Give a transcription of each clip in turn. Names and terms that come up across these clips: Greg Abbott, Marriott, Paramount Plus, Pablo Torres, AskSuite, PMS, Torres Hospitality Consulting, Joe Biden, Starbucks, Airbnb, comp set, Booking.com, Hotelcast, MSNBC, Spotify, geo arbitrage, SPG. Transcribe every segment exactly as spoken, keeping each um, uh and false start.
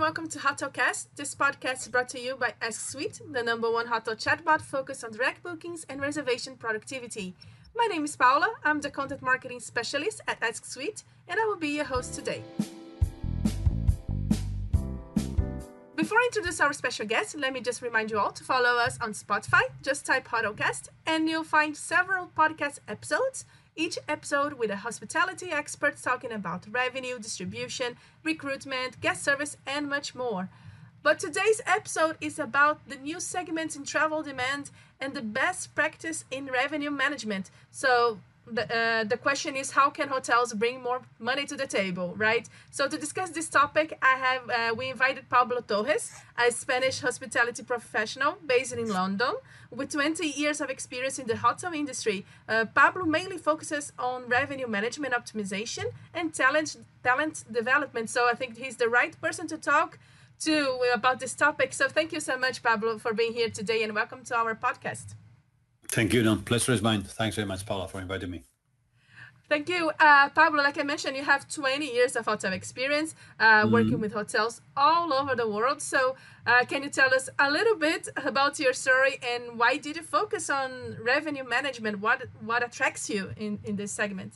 Welcome to Hotelcast. This podcast is brought to you by AskSuite, the number one hotel chatbot focused on direct bookings and reservation productivity. My name is Paula. I'm the content marketing specialist at AskSuite, and I will be your host today. Before I introduce our special guest, let me just remind you all to follow us on Spotify. Just type Hotelcast, and you'll find several podcast episodes. Each episode with a hospitality expert talking about revenue, distribution, recruitment, guest service, and much more. But today's episode is about the new segments in travel demand and the best practice in revenue management. So the uh, the question is, how can hotels bring more money to the table, right? So to discuss this topic, I have uh, we invited Pablo Torres, a Spanish hospitality professional based in London, with twenty years of experience in the hotel industry. Uh, Pablo mainly focuses on revenue management optimization and talent talent development. So I think he's the right person to talk to about this topic. So thank you so much, Pablo, for being here today, and welcome to our podcast. Thank you, Don. Pleasure is mine. Thanks very much, Paula, for inviting me. Thank you. Uh, Pablo, like I mentioned, you have twenty years of hotel experience uh, mm-hmm. working with hotels all over the world. So uh, can you tell us a little bit about your story and why did you focus on revenue management? What what attracts you in, in this segment?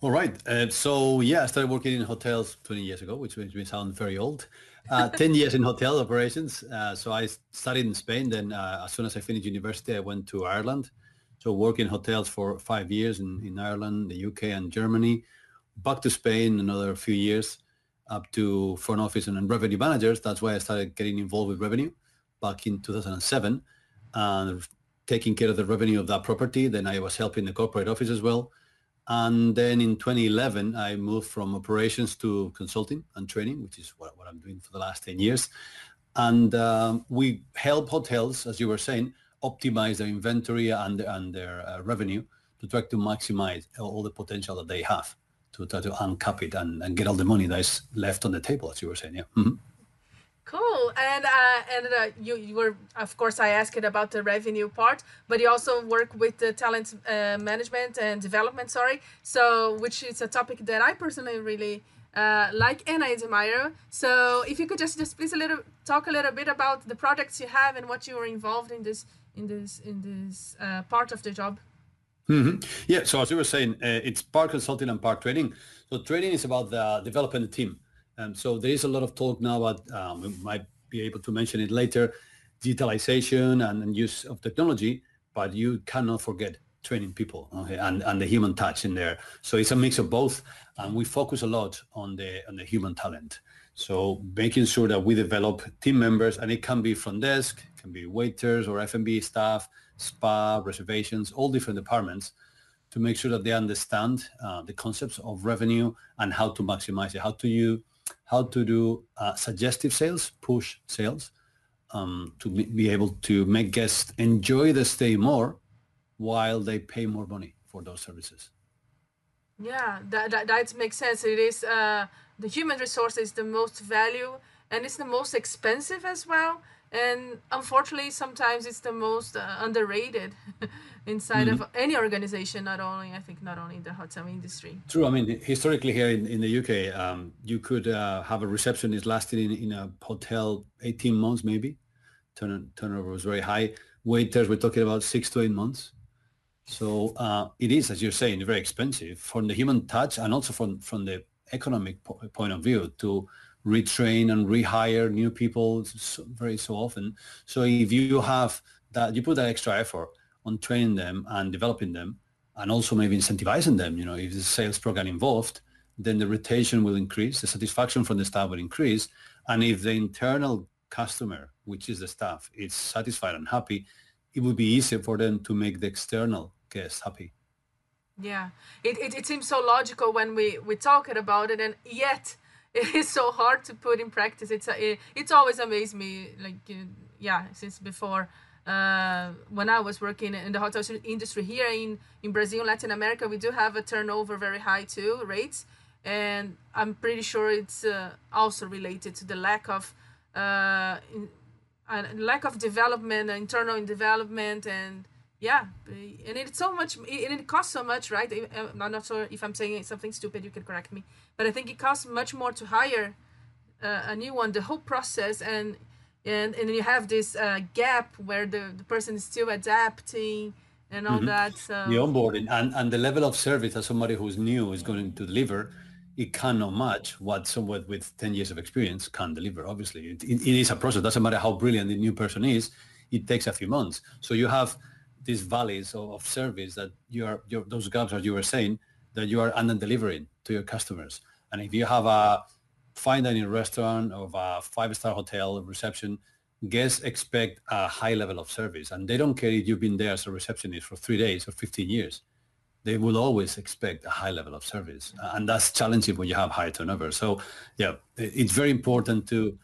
All right. Uh, so, yeah, I started working in hotels twenty years ago, which makes me sound very old. Uh, ten years in hotel operations. Uh, so I studied in Spain. Then uh, as soon as I finished university, I went to Ireland. So worked in hotels for five years in, in Ireland, the U K and Germany. Back to Spain, another few years up to front office and revenue managers. That's why I started getting involved with revenue back in two thousand seven, uh, taking care of the revenue of that property. Then I was helping the corporate office as well. And then in twenty eleven, I moved from operations to consulting and training, which is what, what I'm doing for the last ten years. And um, we help hotels, as you were saying, optimize their inventory and, and their uh, revenue to try to maximize all the potential that they have, to try to uncap it and, and get all the money that is left on the table, as you were saying. Yeah. Mm-hmm. Cool. And uh, and uh, you, you were, of course, I asked it about the revenue part, but you also work with the talent uh, management and development, sorry. So, which is a topic that I personally really uh, like and I admire. So if you could just, just please a little, talk a little bit about the projects you have and what you were involved in this, in this, in this uh, part of the job. Mm-hmm. Yeah. So as you were saying, uh, it's part consulting and part training. So training is about the developing the team. Um, so there is a lot of talk now about, um, we might be able to mention it later, digitalization and, and use of technology, but you cannot forget training people, okay, and, and the human touch in there. So it's a mix of both, and we focus a lot on the on the human talent. So making sure that we develop team members, and it can be front desk, it can be waiters or F and B staff, spa, reservations, all different departments, to make sure that they understand uh, the concepts of revenue and how to maximize it, how to you. how to do uh, suggestive sales, push sales, um, to be able to make guests enjoy the stay more while they pay more money for those services. Yeah, that, that, that makes sense. It is uh, the human resource is the most value and it's the most expensive as well. And unfortunately, sometimes it's the most uh, underrated inside mm-hmm. of any organization, not only, I think, not only in the hotel industry. True. I mean, historically here in, in the U K, um, you could uh, have a receptionist lasted in, in a hotel eighteen months, maybe. Turn, turnover was very high. Waiters, we're talking about six to eight months. So uh, it is, as you're saying, very expensive from the human touch and also from, from the economic po- point of view to retrain and rehire new people so, very so often. So if you have that, you put that extra effort on training them and developing them and also maybe incentivizing them, you know, if the sales program involved, then the retention will increase, the satisfaction from the staff will increase. And if the internal customer, which is the staff, is satisfied and happy, it would be easier for them to make the external guests happy. Yeah, it, it, it seems so logical when we, we talk about it, and yet it is so hard to put in practice. It's a, it, it's always amazed me, like, yeah, since before, uh, when I was working in the hotel industry here in, in Brazil, Latin America, we do have a turnover very high too, rates. And I'm pretty sure it's uh, also related to the lack of uh, in, uh, lack of development, internal development, and yeah, and it's so much, and it costs so much, right? I'm not sure if I'm saying something stupid. You can correct me, but I think it costs much more to hire uh, a new one. The whole process, and and and you have this uh, gap where the, the person is still adapting. And all mm-hmm. that. So. The onboarding and, and the level of service that somebody who's new is going to deliver, it cannot match what someone with ten years of experience can deliver, obviously. It, it, it is a process. Doesn't matter how brilliant the new person is, it takes a few months. So you have these valleys of, of service that you are, you're, those gaps, as you were saying, that you are under-delivering to your customers. And if you have a fine dining restaurant or a five-star hotel reception, guests expect a high level of service, and they don't care if you've been there as a receptionist for three days or fifteen years. They will always expect a high level of service, and that's challenging when you have high turnover. So, yeah, it's very important to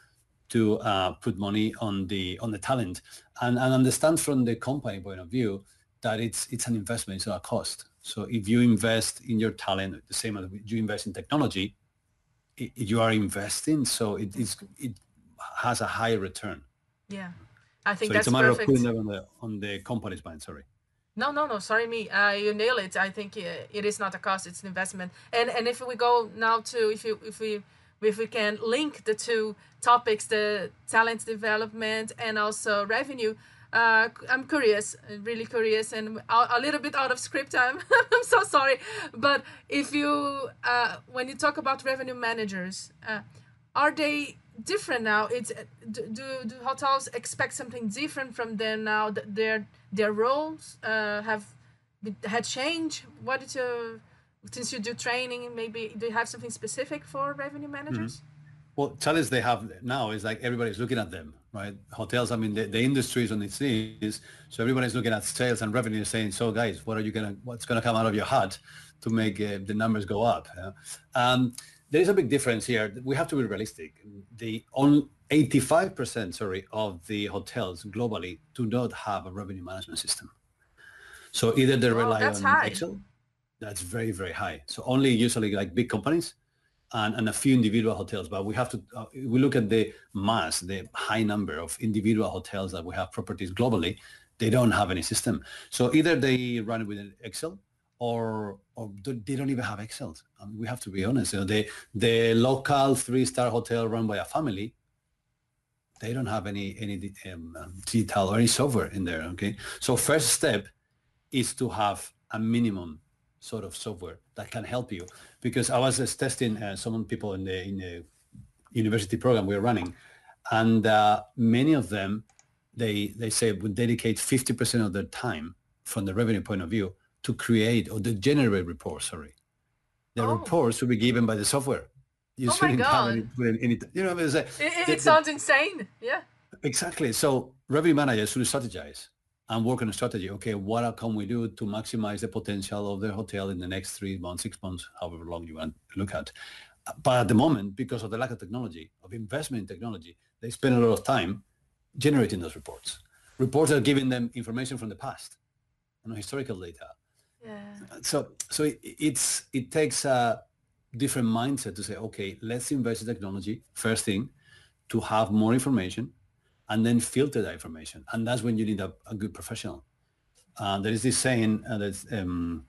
to uh, put money on the on the talent and, and understand from the company point of view that it's it's an investment, it's not a cost. So, if you invest in your talent the same as you invest in technology, it, you are investing, so it is it has a high return. Yeah, I think so that's perfect. So it's a matter perfect. of putting them on the, on the company's mind, sorry. No, no, no, sorry, me. Uh, you nail it. I think it, it is not a cost, it's an investment. And and if we go now to, if, you, if, we, if we can link the two topics, the talent development and also revenue, uh, I'm curious, really curious, and a little bit out of script, I'm, I'm so sorry. But if you, uh, when you talk about revenue managers, uh, are they... different now? It's do, do do hotels expect something different from them now? That their their roles uh, have had changed. What did you, since you do training, maybe do you have something specific for revenue managers? Mm-hmm. Well, challenge they have now is like everybody's looking at them, right? Hotels. I mean, the, the industry is on its knees, so everybody's looking at sales and revenue, saying, "So, guys, what are you gonna? What's gonna come out of your hat to make uh, the numbers go up?" Yeah? Um, There is a big difference here. We have to be realistic. The on eighty-five percent, sorry, of the hotels globally do not have a revenue management system. So either they rely oh, on high. Excel, that's very, very high. So only usually like big companies and, and a few individual hotels. But we have to, uh, we look at the mass, the high number of individual hotels that we have properties globally, they don't have any system. So either they run with Excel, Or, or they don't even have Excel. I mean, we have to be honest. You know, the the local three-star hotel run by a family, they don't have any any um, digital or any software in there. Okay, so first step is to have a minimum sort of software that can help you. Because I was just testing uh, some people in the in the university program we were running, and uh, many of them they they say would dedicate fifty percent of their time from the revenue point of view to create or to generate reports, sorry. The oh. reports will be given by the software. You oh shouldn't my God. Have any, any, you know what I'm saying? It, it, the, it sounds the, insane, yeah. Exactly, so revenue managers should strategize and work on a strategy. Okay, what can we do to maximize the potential of the hotel in the next three months, six months, however long you want to look at. But at the moment, because of the lack of technology, of investment in technology, they spend a lot of time generating those reports. Reports are giving them information from the past and historical data. Yeah. So, so it, it's it takes a different mindset to say, okay, let's invest in technology first thing, to have more information, and then filter that information, and that's when you need a, a good professional. Uh, there is this saying uh, that um,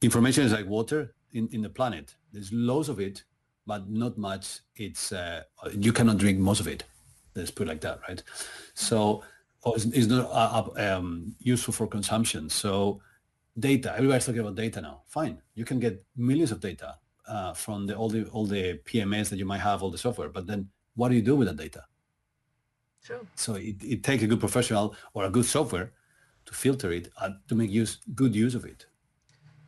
information is like water in, in the planet. There's loads of it, but not much. It's uh, you cannot drink most of it. Let's put it like that, right? So, or it's, it's not uh, um, useful for consumption. So. Data. Everybody's talking about data now. Fine, you can get millions of data uh, from the all the all the P M S that you might have, all the software. But then, what do you do with that data? Sure. So it, it takes a good professional or a good software to filter it and to make use good use of it.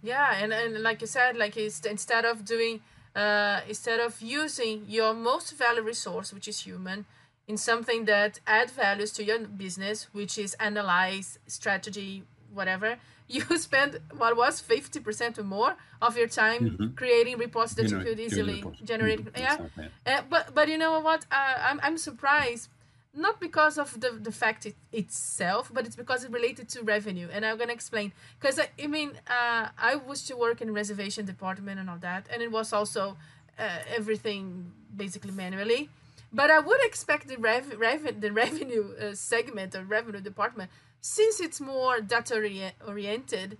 Yeah, and, and like you said, like it's, instead of doing uh, instead of using your most valuable resource, which is human, in something that adds values to your business, which is analyze, strategy, whatever. you spend what was fifty percent or more of your time mm-hmm. creating reports that you, you know, could easily generate. Mm-hmm. Yeah, exactly. uh, but but you know what? Uh, I'm I'm surprised, not because of the the fact it, itself, but it's because it's related to revenue, and I'm gonna explain. Because I, I mean, uh, I used to work in reservation department and all that, and it was also uh, everything basically manually. But I would expect the rev, rev the revenue uh, segment or revenue department, since it's more data ori- oriented,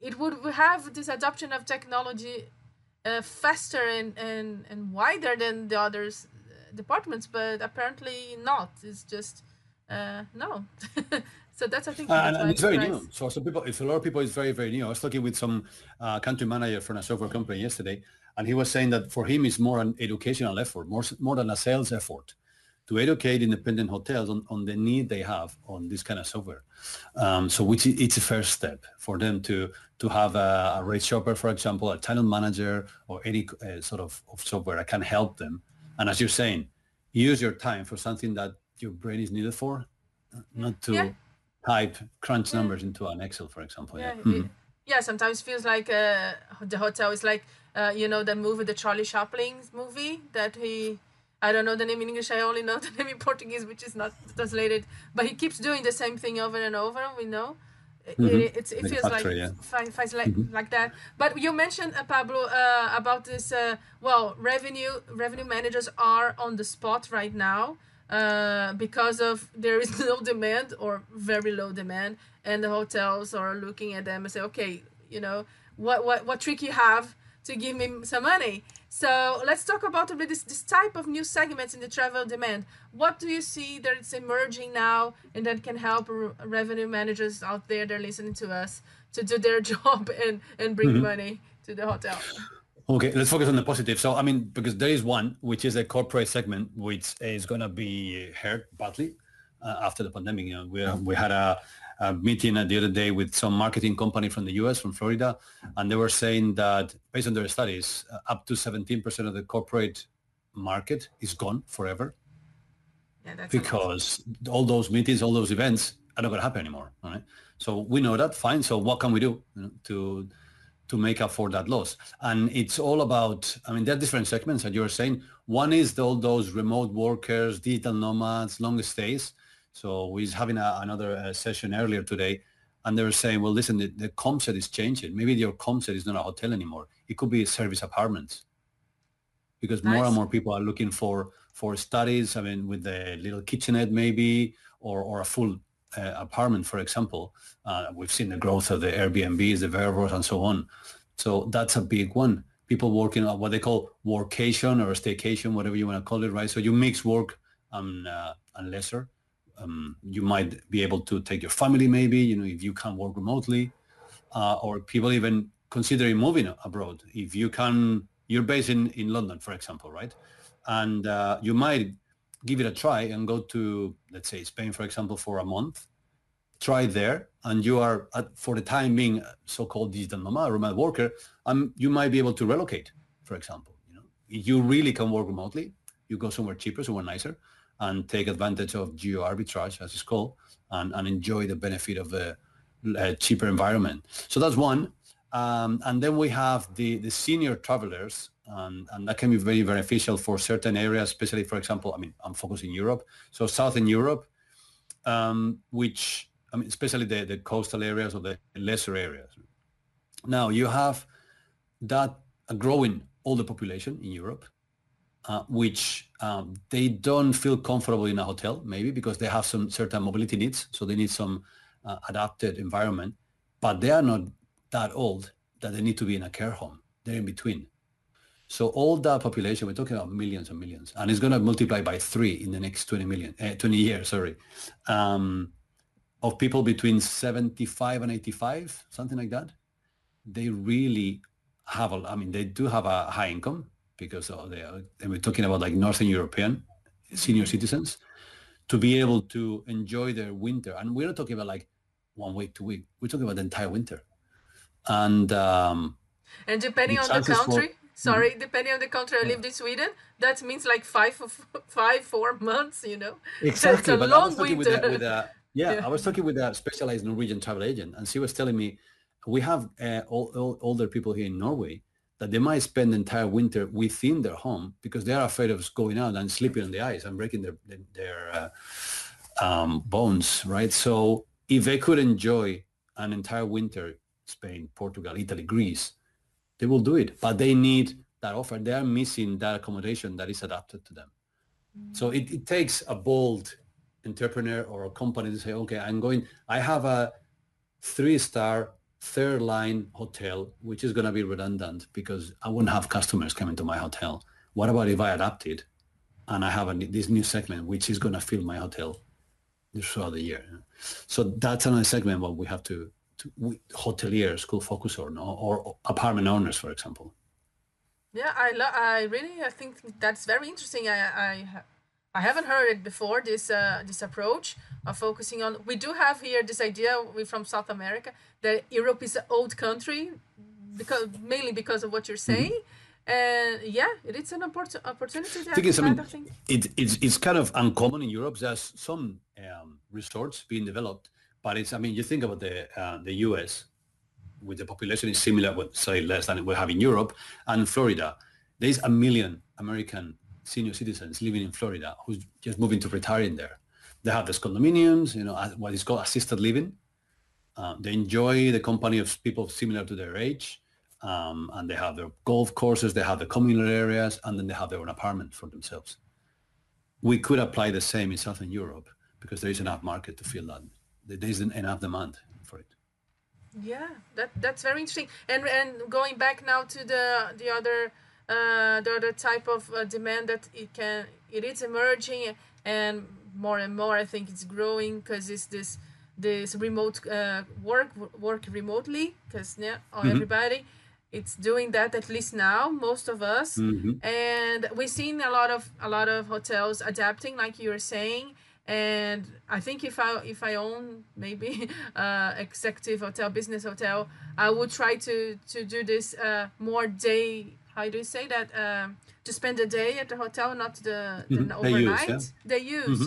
it would have this adoption of technology uh, faster and, and, and wider than the other uh, departments. But apparently not. It's just uh, no. So that's I think. Uh, and, and it's very new. So some people, it's a lot of people. It's very very new. I was talking with some uh, country manager from a software company yesterday. And he was saying that for him it's more an educational effort, more, more than a sales effort, to educate independent hotels on, on the need they have on this kind of software. Um, so which it's a first step for them to to have a, a rate shopper, for example, a talent manager, or any uh, sort of, of software that can help them. And as you're saying, use your time for something that your brain is needed for, not to yeah. type crunch yeah. numbers into an Excel, for example. Yeah, yeah. Mm-hmm. it, yeah sometimes feels like uh, the hotel is like, Uh, you know, the movie, the Charlie Chaplin's movie that he, I don't know the name in English, I only know the name in Portuguese, which is not translated, but he keeps doing the same thing over and over, we know. Mm-hmm. It, it's, it feels like, factory, yeah. f- f- like, mm-hmm. like that. But you mentioned, uh, Pablo, uh, about this, uh, well, revenue revenue managers are on the spot right now uh, because of there is no demand or very low demand, and the hotels are looking at them and say, okay, you know, what, what, what trick you have to give me some money. So let's talk about a bit this, this type of new segments in the travel demand. What do you see that it's emerging now and that can help re- revenue managers out there that are listening to us to do their job and, and bring mm-hmm. money to the hotel? Okay, let's focus on the positive. So, I mean, because there is one, which is a corporate segment, which is going to be hurt badly uh, after the pandemic. You know, we, we had a... a meeting the other day with some marketing company from the U S, from Florida, and they were saying that based on their studies, uh, up to seventeen percent of the corporate market is gone forever yeah, that's because amazing. All those meetings, all those events are not going to happen anymore. All right? So we know that, fine. So what can we do you know, to to make up for that loss? And it's all about, I mean, there are different segments that you're saying. One is the, all those remote workers, digital nomads, long stays. So we was having a, another uh, session earlier today, and they were saying, well, listen, the, the concept is changing. Maybe your concept is not a hotel anymore. It could be service apartments because nice. More and more people are looking for, for studies, I mean, with a little kitchenette maybe, or, or a full uh, apartment, for example. Uh, we've seen the growth of the Airbnbs, the Vervos, and so on. So that's a big one. People working on what they call workcation or staycation, whatever you want to call it, right? So you mix work and, uh, and leisure. Um, you might be able to take your family, maybe, you know, if you can work remotely, uh, or people even considering moving abroad. If you can, you're based in, in London, for example, right? And uh, you might give it a try and go to, let's say, Spain, for example, for a month, try there, and you are, at, for the time being, so-called digital nomad, remote worker, um, you might be able to relocate, for example. You know, you really can work remotely. You go somewhere cheaper, somewhere nicer, and take advantage of geo arbitrage, as it's called, and, and enjoy the benefit of the uh, cheaper environment. So that's one. Um, and then we have the, the senior travelers, um, and that can be very beneficial for certain areas, especially, for example, I mean, I'm focusing Europe, so Southern Europe, um, which, I mean, especially the, the coastal areas or the lesser areas. Now, you have that growing older population in Europe, Uh, which um, they don't feel comfortable in a hotel, maybe because they have some certain mobility needs, so they need some uh, adapted environment, but they are not that old that they need to be in a care home. They're in between. So all that population, we're talking about millions and millions, and it's going to multiply by three in the next twenty million, uh, twenty years, sorry, um, of people between seventy-five and eighty-five, something like that. They really have, a, I mean, they do have a high income, because they are, and we're talking about like Northern European senior citizens, to be able to enjoy their winter. And we're not talking about like one week, two weeks. We're talking about the entire winter. And um, and depending on the country, for, sorry, mm-hmm. depending on the country, I lived in Sweden, that means like five, five, four months, you know? Exactly. It's a but long I winter. With a, with a, yeah, yeah, I was talking with a specialized Norwegian travel agent, and she was telling me We have uh, all, all, older people here in Norway that they might spend the entire winter within their home because they are afraid of going out and slipping on the ice and breaking their, their uh, um, bones, right? So if they could enjoy an entire winter, Spain, Portugal, Italy, Greece, they will do it, but they need that offer. They are missing that accommodation that is adapted to them. Mm-hmm. So it, it takes a bold entrepreneur or a company to say, okay, I'm going, I have a three-star third line hotel, which is going to be redundant because I wouldn't have customers coming to my hotel. What about if I adapt it and I have a, this new segment, which is going to fill my hotel throughout the year? So that's another segment what we have to, to we, hoteliers could focus on, or, or apartment owners, for example. Yeah, I lo I really I think that's very interesting. I I, I haven't heard it before, this uh, this approach of focusing on. We do have here this idea, we're from South America, that Europe is an old country, because mainly because of what you're saying. Mm-hmm. And yeah, it is an important opportunity. There. I think it's, I mean, it, it's it's kind of uncommon in Europe. There's some um, resorts being developed, but it's I mean you think about the uh, the U S. With the population is similar, but say less than we have in Europe, and Florida. There's a million American senior citizens living in Florida who's just moving to retire in there. They have these condominiums, you know, what is called assisted living. Um, they enjoy the company of people similar to their age, um, and they have their golf courses, they have the communal areas, and then they have their own apartment for themselves. We could apply the same in Southern Europe because there is enough market to fill that. There isn't enough demand for it. Yeah, that that's very interesting. And and going back now to the the other uh, the other type of uh, demand that it can it is emerging and more and more. I think it's growing because it's this this remote uh, work work remotely because yeah, mm-hmm. everybody it's doing that at least now, most of us. Mm-hmm. And we've seen a lot of a lot of hotels adapting, like you were saying. And I think if I if I own maybe uh, executive hotel, business hotel, I would try to to do this uh, more day. How do you say that? Um, to spend the day at the hotel, not the, the mm-hmm. overnight. They use, yeah. They use,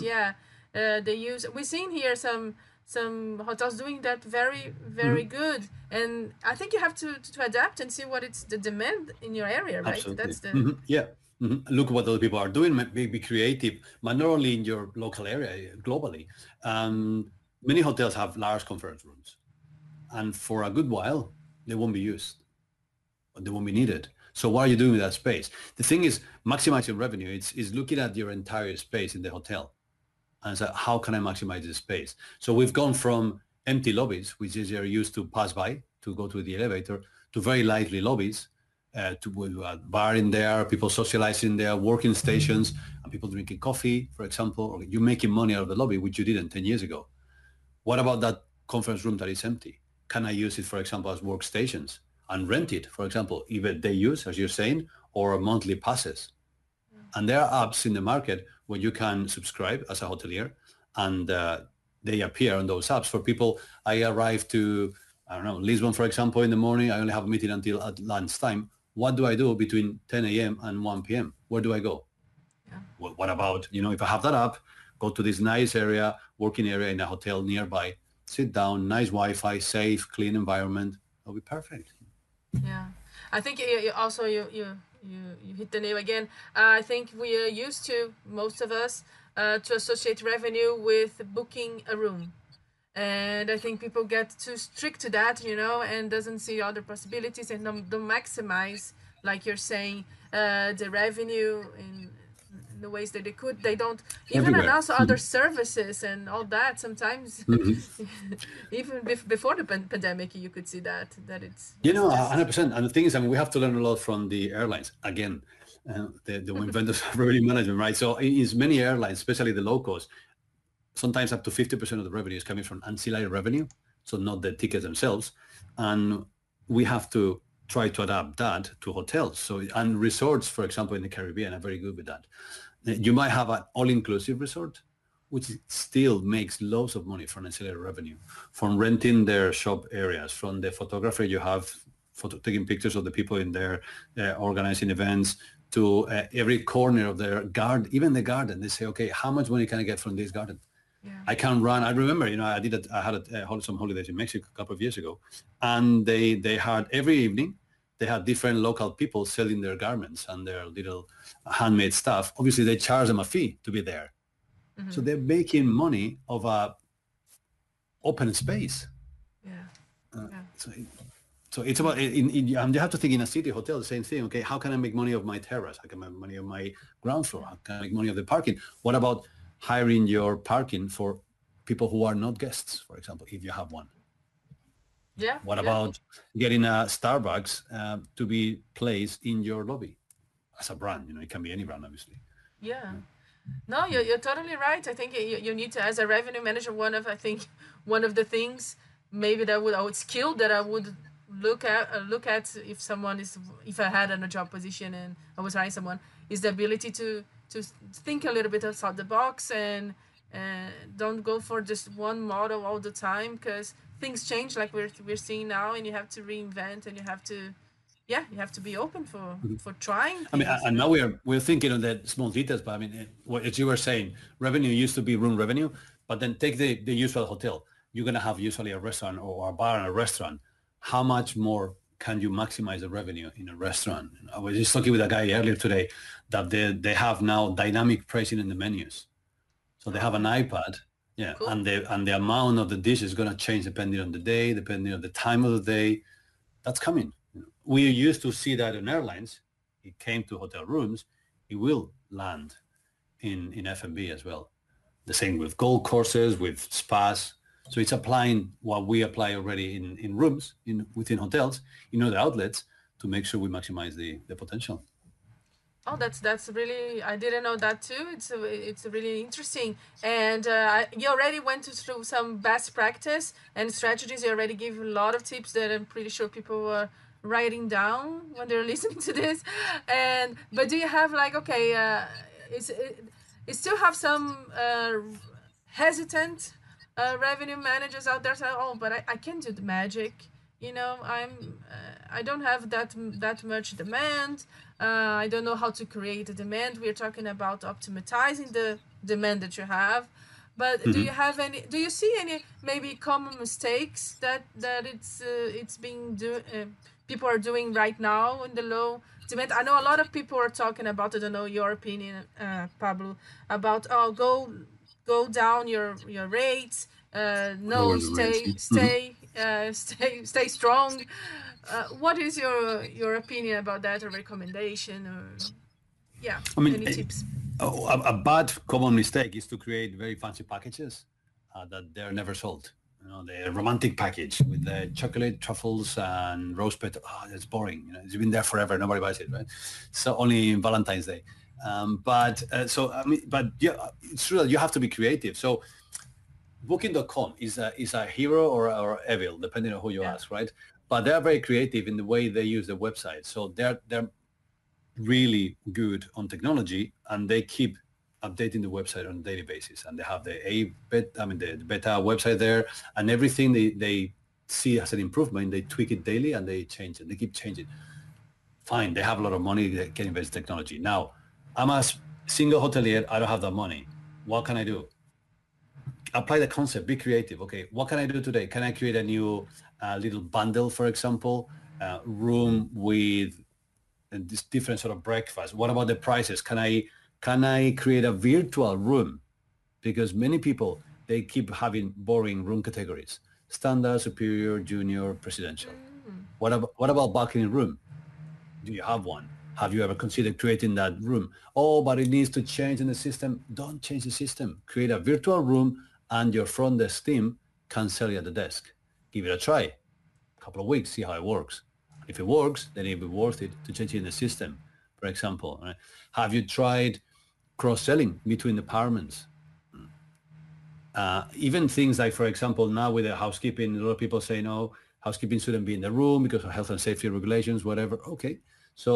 mm-hmm. yeah. Uh, they use. We've seen here some some hotels doing that very very mm-hmm. good. And I think you have to to adapt and see what it's the demand in your area, right? Absolutely. That's the mm-hmm. yeah. Mm-hmm. Look what other people are doing, be creative, but not only in your local area, globally. Um, many hotels have large conference rooms, and for a good while, they won't be used, or they won't be needed. So what are you doing with that space? The thing is, maximizing revenue it's, is looking at your entire space in the hotel, and so how can I maximize this space? So we've gone from empty lobbies, which is you're used to pass by, to go to the elevator, to very lively lobbies, Uh, to a bar in there, people socializing there, working stations, and people drinking coffee, for example, or you're making money out of the lobby, which you didn't ten years ago. What about that conference room that is empty? Can I use it, for example, as workstations and rent it, for example, either day use, as you're saying, or monthly passes? And there are apps in the market where you can subscribe as a hotelier, and uh, they appear on those apps for people. I arrive to, I don't know, Lisbon, for example, in the morning. I only have a meeting until at lunchtime. What do I do between ten a m and one p m? Where do I go? Yeah. Well, what about, you know, if I have that app, go to this nice area, working area in a hotel nearby, sit down, nice Wi-Fi, safe, clean environment. It'll be perfect. Yeah. I think you, also you, you, you, you hit the nail again. Uh, I think we are used to, most of us, uh, to associate revenue with booking a room. And I think people get too strict to that, you know, and doesn't see other possibilities and don't, don't maximize, like you're saying, uh, the revenue in the ways that they could. They don't even Everywhere. announce mm-hmm. other services and all that. Sometimes, mm-hmm. even bef before the pan pandemic, you could see that that it's. You know, one hundred percent. And the thing is, I mean, we have to learn a lot from the airlines again. Uh, the the inventors of revenue management, right? So, in many airlines, especially the low cost. Sometimes up to fifty percent of the revenue is coming from ancillary revenue, so not the tickets themselves. And we have to try to adapt that to hotels. So, and resorts, for example, in the Caribbean are very good with that. You might have an all-inclusive resort, which still makes loads of money from ancillary revenue, from renting their shop areas, from the photographer you have photo taking pictures of the people in there, uh, organizing events, to uh, every corner of their garden, even the garden. They say, okay, how much money can I get from this garden? Yeah. I can run. I remember, you know, I did. A, I had a, a, some holidays in Mexico a couple of years ago, and they they had every evening they had different local people selling their garments and their little handmade stuff. Obviously, they charge them a fee to be there, mm-hmm. so they're making money of a open space. Yeah. Uh, yeah. So, it, so it's about. In, in, and you have to think in a city hotel, the same thing. Okay, how can I make money of my terrace? How can I make money of my ground floor? How can I make money of the parking? What about hiring your parking for people who are not guests, for example, if you have one? Yeah. What yeah. about getting a Starbucks uh, to be placed in your lobby as a brand? You know, it can be any brand, obviously. Yeah. No, you're, you're totally right. I think you, you need to, as a revenue manager, one of, I think, one of the things maybe that would, I would skill that I would look at, uh, look at if someone is, if I had a job position and I was hiring someone, is the ability to, to think a little bit outside the box and uh, don't go for just one model all the time, because things change like we're, we're seeing now, and you have to reinvent, and you have to, yeah, you have to be open for, for trying things. I mean, and now we're, we're thinking of that small details, but I mean, as you were saying, revenue used to be room revenue, but then take the, the usual hotel. You're going to have usually a restaurant or a bar and a restaurant. How much more can you maximize the revenue in a restaurant? I was just talking with a guy earlier today that they, they have now dynamic pricing in the menus. So they have an iPad, yeah, cool. and, the, and the amount of the dish is going to change depending on the day, depending on the time of the day. That's coming. We used to see that in airlines. It came to hotel rooms. It will land in, in F and B as well. The same with golf courses, with spas. So it's applying what we apply already in, in rooms, in within hotels, in other outlets, to make sure we maximize the, the potential. Oh, that's that's really, I didn't know that too. It's a, it's a really interesting. And uh, you already went through some best practice and strategies. You already gave a lot of tips that I'm pretty sure people were writing down when they're listening to this. And but do you have like, okay, uh, it's, it, you still have some uh, hesitant Uh, revenue managers out there say, "Oh, but I, I can't do the magic. You know, I'm uh, I don't have that that much demand. Uh, I don't know how to create a demand." We're talking about optimizing the demand that you have. But mm-hmm. do you have any? Do you see any maybe common mistakes that that it's uh, it's being do uh, people are doing right now in the low demand? I know a lot of people are talking about. I don't know your opinion, uh, Pablo, about oh go. Go down your your rates. Uh, no, stay rates. stay uh, stay stay strong. Uh, what is your your opinion about that, or recommendation, or yeah? I mean, any tips? A, a, a bad common mistake is to create very fancy packages uh, that they're never sold. You know, the romantic package with the chocolate truffles and roast petal. Oh, that's boring. You know, it's been there forever. Nobody buys it, right? So only Valentine's Day. Um, but uh, so I mean, but yeah, it's true that you have to be creative. So Booking dot com is a is a hero or, or evil, depending on who you yeah. ask, right? But they're very creative in the way they use the website. So they're they're really good on technology, and they keep updating the website on a daily basis. And they have the a bet, I mean the, the beta website there, and everything they they see as an improvement, they tweak it daily and they change it. They keep changing. Fine, they have a lot of money. They can invest in technology now. I'm a single hotelier, I don't have that money. What can I do? Apply the concept, be creative. Okay, what can I do today? Can I create a new uh, little bundle, for example, uh, room with this different sort of breakfast? What about the prices? Can I can I create a virtual room? Because many people, they keep having boring room categories. Standard, superior, junior, presidential. Mm. What about, what about balcony room? Do you have one? Have you ever considered creating that room? Oh, but it needs to change in the system. Don't change the system. Create a virtual room, and your front desk team can sell you at the desk. Give it a try. A couple of weeks, see how it works. If it works, then it'll be worth it to change it in the system, for example. Right? Have you tried cross-selling between departments? Uh, even things like, for example, now with the housekeeping, a lot of people say, no, housekeeping shouldn't be in the room because of health and safety regulations, whatever. Okay, so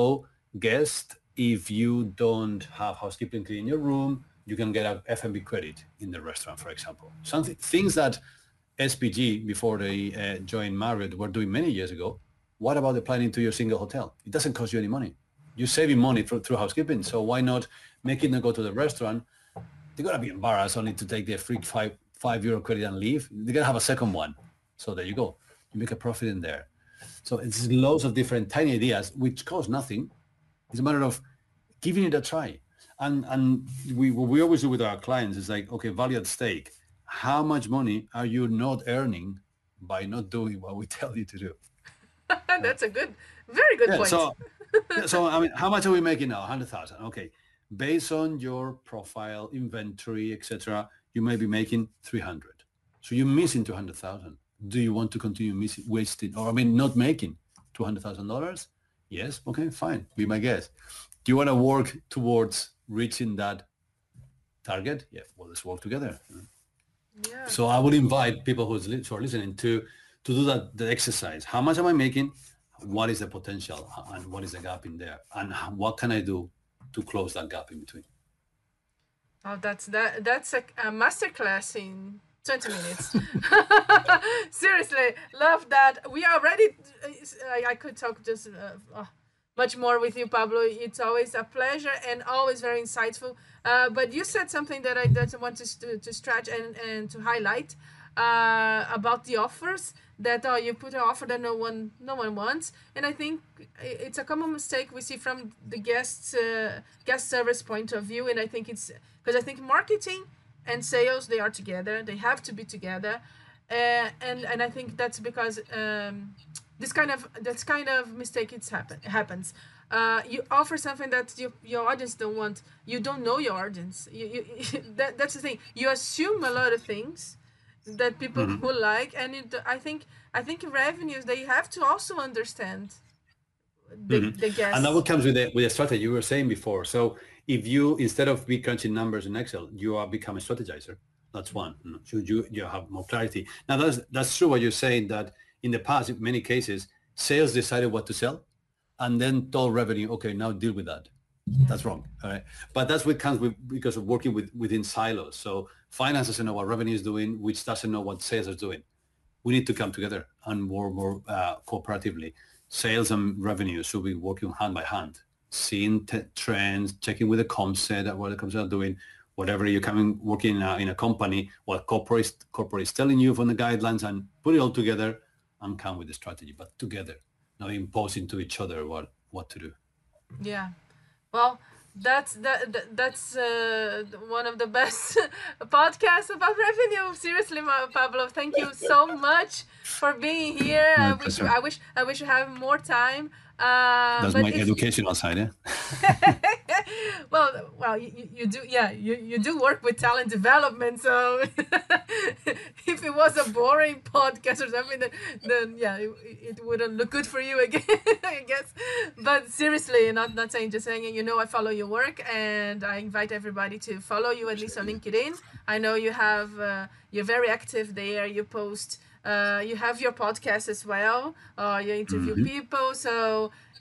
guest, if you don't have housekeeping clean in your room, you can get an F and B credit in the restaurant, for example. Something things that S P G, before they uh, joined Marriott, were doing many years ago. What about applying to your single hotel? It doesn't cost you any money. You're saving money through, through housekeeping, so why not make it not go to the restaurant? They're going to be embarrassed only to take their free five, five euro credit and leave, they're gonna have a second one. So there you go, you make a profit in there. So it's loads of different tiny ideas which cost nothing. It's a matter of giving it a try. And and we what we always do with our clients is like, okay, value at stake. How much money are you not earning by not doing what we tell you to do? That's a good, very good yeah, point. So, so I mean, how much are we making now? one hundred thousand. Okay. Based on your profile, inventory, et cetera, you may be making three hundred. So you're missing two hundred thousand. Do you want to continue missing, wasting, or I mean, not making two hundred thousand dollars? Yes. Okay, fine. Be my guest. Do you want to work towards reaching that target? Yeah. Well, let's work together. Yeah. So I would invite people who's li- who are listening to to do that, that exercise. How much am I making? What is the potential and what is the gap in there? And what can I do to close that gap in between? Oh, that's that. That's a, a masterclass in twenty minutes. Seriously, love that. We are ready. I could talk just uh, much more with you, Pablo. It's always a pleasure and always very insightful. Uh, but you said something that I that I want to to stretch and and to highlight uh, about the offers. That oh, you put an offer that no one no one wants, and I think it's a common mistake we see from the guest uh, guest service point of view. And I think it's because I think marketing and sales, they are together, they have to be together, uh, and and I think that's because um, this kind of that's kind of mistake it's happen happens. Uh, you offer something that you, your audience don't want. You don't know your audience. You, you that that's the thing. You assume a lot of things that people mm-hmm. will like, and it, I think I think revenues, they have to also understand the, mm-hmm. the guests. And that what comes with the with the strategy you were saying before. So if you, instead of be crunching numbers in Excel, you are become a strategizer. That's one. So you you have more clarity. Now that's that's true what you're saying, that in the past, in many cases, sales decided what to sell, and then told revenue, okay, now deal with that. Yeah. That's wrong. All right. But that's what comes with because of working with within silos. So finance doesn't know what revenue is doing, which doesn't know what sales are doing. We need to come together and more more uh, cooperatively. Sales and revenue should be working hand by hand, seeing t- trends, checking with the comp set what the comp set are doing, whatever you're coming working in a, in a company, what corporate corporate is telling you from the guidelines, and put it all together and come with the strategy. But together, not imposing to each other what what to do. Yeah. Well, that's that, that that's uh, one of the best podcasts about revenue. Seriously, Pablo, thank you so much for being here. I wish I wish I wish you have more time. Uh, that's my educational side, yeah. well, well, you, you do, yeah, you, you do work with talent development. So if it was a boring podcast or something, then, then yeah, it, it wouldn't look good for you again, I guess. But seriously, not not saying, just saying, you know, I follow your work, and I invite everybody to follow you at least on LinkedIn. I know you have, uh, you're very active there. You post. Uh, you have your podcast as well, uh, you interview mm-hmm. people. So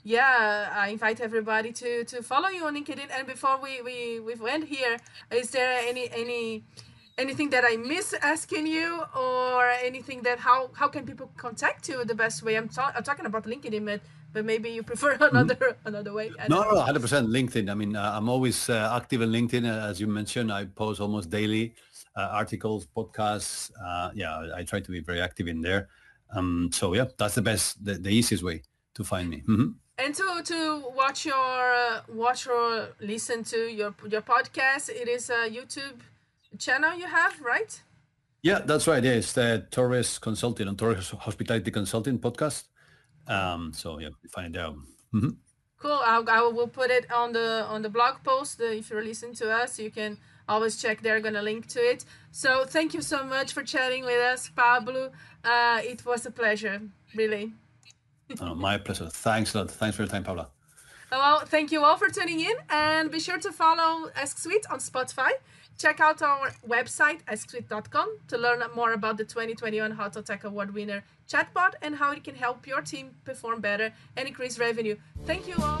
yeah, I invite everybody to, to follow you on LinkedIn. And before we, we, we went here, is there any, any anything that I miss asking you, or anything that how, how can people contact you the best way? I'm, ta- I'm talking about LinkedIn, but, but maybe you prefer another mm-hmm. another way. No, no, one hundred percent LinkedIn. I mean, uh, I'm always uh, active in LinkedIn. As you mentioned, I post almost daily. Uh, articles, podcasts, uh, yeah, I, I try to be very active in there. Um, so yeah, that's the best, the, the easiest way to find me. Mm-hmm. And to to watch your uh, watch or listen to your your podcast, it is a YouTube channel you have, right? Yeah, that's right. Yeah, it's the Torres Consulting and Torres Hospitality Consulting podcast. Um, so yeah, find it out. Mm-hmm. Cool. I'll, I will put it on the on the blog post. The, if you're listening to us, you can. Always check, they're going to link to it. So thank you so much for chatting with us, Pablo. Uh, it was a pleasure, really. Oh, my pleasure. Thanks a lot. Thanks for your time, Pablo. Well, thank you all for tuning in. And be sure to follow AskSuite on Spotify. Check out our website, ask suite dot com, to learn more about the twenty twenty-one Hotel Tech Award winner chatbot and how it can help your team perform better and increase revenue. Thank you all.